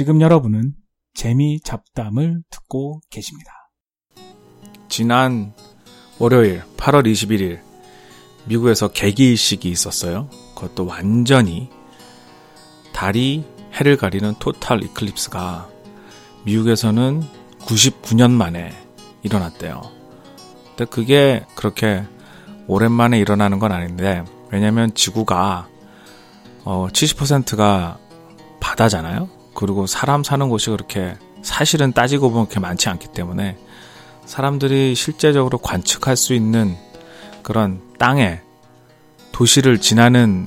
지금 여러분은 재미 잡담을 듣고 계십니다. 지난 월요일 8월 21일 미국에서 개기일식이 있었어요. 그것도 완전히 달이 해를 가리는 토탈 이클립스가 미국에서는 99년 만에 일어났대요. 근데 그게 그렇게 오랜만에 일어나는 건 아닌데 왜냐면 지구가 70%가 바다잖아요. 그리고 사람 사는 곳이 그렇게 사실은 따지고 보면 그렇게 많지 않기 때문에 사람들이 실제적으로 관측할 수 있는 그런 땅에 도시를 지나는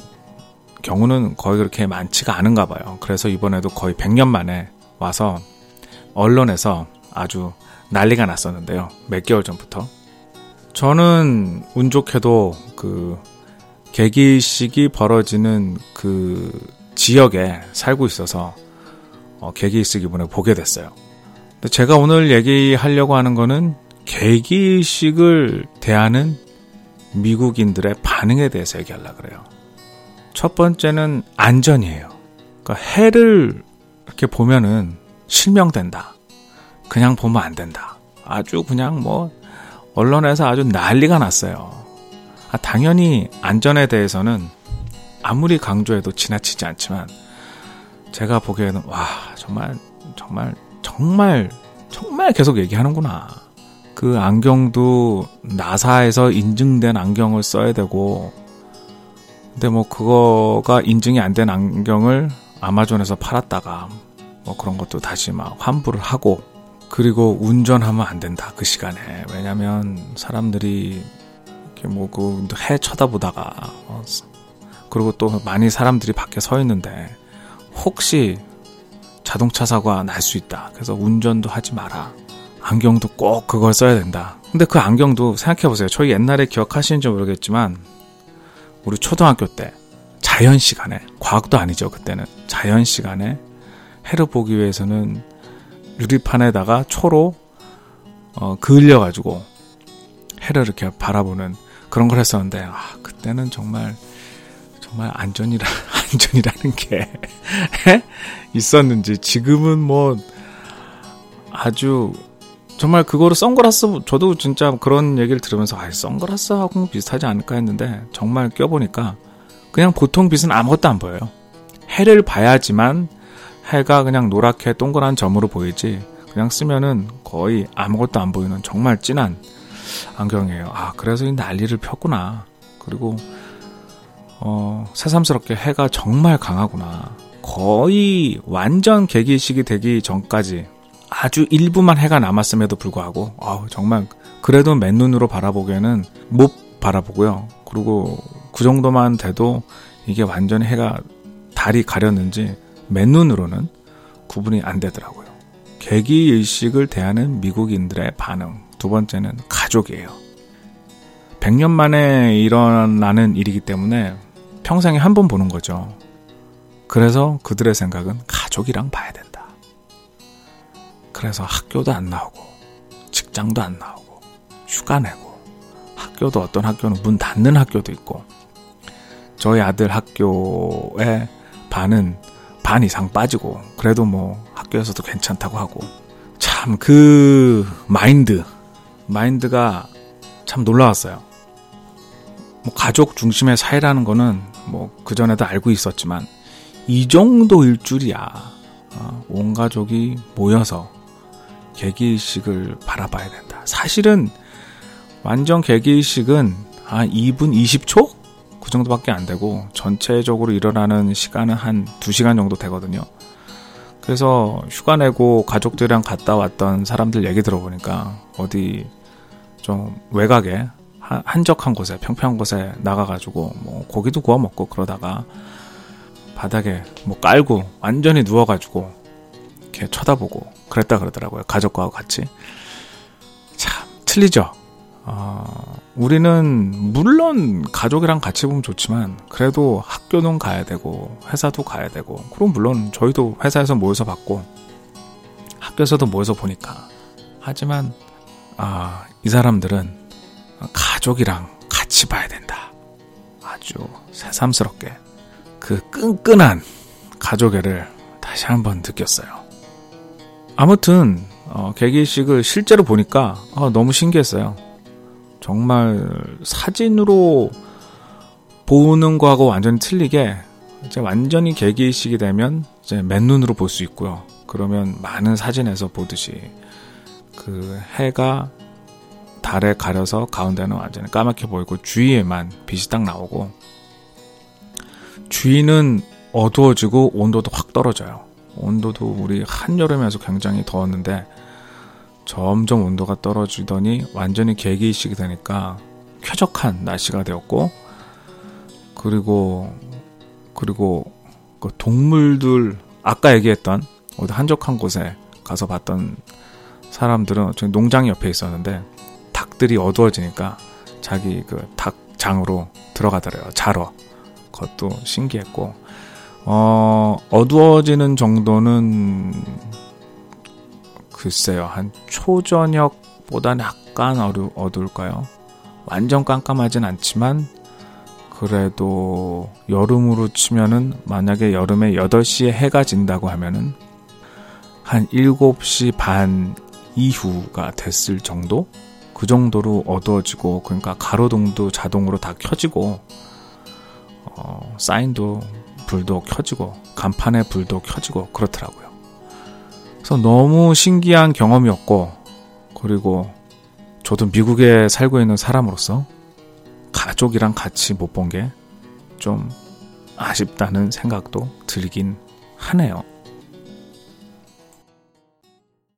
경우는 거의 그렇게 많지가 않은가 봐요. 그래서 이번에도 거의 100년 만에 와서 언론에서 아주 난리가 났었는데요. 몇 개월 전부터. 저는 운 좋게도 그 개기일식이 벌어지는 그 지역에 살고 있어서 개기일식 이번에 보게 됐어요. 근데 제가 오늘 얘기하려고 하는 거는 개기일식을 대하는 미국인들의 반응에 대해서 얘기하려고 그래요. 첫 번째는 안전이에요. 그러니까 해를 이렇게 보면은 실명된다. 그냥 보면 안 된다. 아주 그냥 언론에서 아주 난리가 났어요. 당연히 안전에 대해서는 아무리 강조해도 지나치지 않지만 제가 보기에는 와 정말 계속 얘기하는구나. 그 안경도 나사에서 인증된 안경을 써야 되고 근데 그거가 인증이 안 된 안경을 아마존에서 팔았다가 그런 것도 다시 환불을 하고 그리고 운전하면 안 된다 그 시간에 왜냐면 사람들이 이렇게 그 해 쳐다보다가 그리고 또 많이 사람들이 밖에 서 있는데 혹시 자동차 사고가 날 수 있다 그래서 운전도 하지 마라 안경도 꼭 그걸 써야 된다 근데 그 안경도 생각해보세요 저희 옛날에 기억하시는지 모르겠지만 우리 초등학교 때 자연 시간에 과학도 아니죠 그때는 자연 시간에 해를 보기 위해서는 유리판에다가 초로 그을려가지고 해를 이렇게 바라보는 그런 걸 했었는데 그때는 정말 안전이라는 게 있었는지 지금은 아주 정말 그거로 선글라스 저도 진짜 그런 얘기를 들으면서 선글라스하고 비슷하지 않을까 했는데 정말 껴보니까 그냥 보통 빛은 아무것도 안 보여요. 해를 봐야지만 해가 그냥 노랗게 동그란 점으로 보이지 그냥 쓰면은 거의 아무것도 안 보이는 정말 진한 안경이에요. 그래서 이 난리를 폈구나. 그리고 새삼스럽게 해가 정말 강하구나. 거의 완전 개기일식이 되기 전까지 아주 일부만 해가 남았음에도 불구하고 정말 그래도 맨눈으로 바라보기에는 못 바라보고요. 그리고 그 정도만 돼도 이게 완전히 해가 달이 가렸는지 맨눈으로는 구분이 안 되더라고요. 개기일식을 대하는 미국인들의 반응. 두 번째는 가족이에요. 100년 만에 일어나는 일이기 때문에 평생에 한 번 보는 거죠. 그래서 그들의 생각은 가족이랑 봐야 된다. 그래서 학교도 안 나오고 직장도 안 나오고 휴가 내고 학교도 어떤 학교는 문 닫는 학교도 있고 저희 아들 학교의 반 이상 빠지고 그래도 학교에서도 괜찮다고 하고 참 그 마인드가 참 놀라웠어요. 가족 중심의 사회라는 거는 그전에도 알고 있었지만 이 정도일 줄이야. 온 가족이 모여서 개기일식을 바라봐야 된다. 사실은 완전 개기일식은 2분 20초? 그 정도밖에 안 되고 전체적으로 일어나는 시간은 한 2시간 정도 되거든요. 그래서 휴가 내고 가족들이랑 갔다 왔던 사람들 얘기 들어보니까 어디 좀 외곽에 한적한 곳에 평평한 곳에 나가가지고 고기도 구워 먹고 그러다가 바닥에 깔고 완전히 누워가지고 이렇게 쳐다보고 그랬다 그러더라고요. 가족과 같이. 참 틀리죠. 우리는 물론 가족이랑 같이 보면 좋지만 그래도 학교는 가야 되고 회사도 가야 되고 그럼 물론 저희도 회사에서 모여서 봤고 학교에서도 모여서 보니까 하지만 이 사람들은 가족이랑 같이 봐야 된다. 아주 새삼스럽게 그 끈끈한 가족애를 다시 한번 느꼈어요. 아무튼 개기식을 실제로 보니까 너무 신기했어요. 정말 사진으로 보는 거하고 완전히 틀리게 이제 완전히 개기식이 되면 이제 맨눈으로 볼 수 있고요. 그러면 많은 사진에서 보듯이 그 해가 달에 가려서 가운데는 완전히 까맣게 보이고 주위에만 빛이 딱 나오고 주위는 어두워지고 온도도 확 떨어져요. 온도도 우리 한여름에서 굉장히 더웠는데 점점 온도가 떨어지더니 완전히 개기이식이 되니까 쾌적한 날씨가 되었고 그리고 그 동물들 아까 얘기했던 어디 한적한 곳에 가서 봤던 사람들은 농장 옆에 있었는데 닭들이 어두워지니까 자기 그 닭장으로 들어가더래요. 자러. 그것도 신기했고 어두워지는 정도는 글쎄요. 한 초저녁보다는 약간 어두울까요? 완전 깜깜하진 않지만 그래도 여름으로 치면은 만약에 여름에 8시에 해가 진다고 하면은 한 7시 반 이후가 됐을 정도? 그 정도로 어두워지고 그러니까 가로등도 자동으로 다 켜지고 사인도 불도 켜지고 간판에 불도 켜지고 그렇더라고요. 그래서 너무 신기한 경험이었고 그리고 저도 미국에 살고 있는 사람으로서 가족이랑 같이 못 본 게 좀 아쉽다는 생각도 들긴 하네요.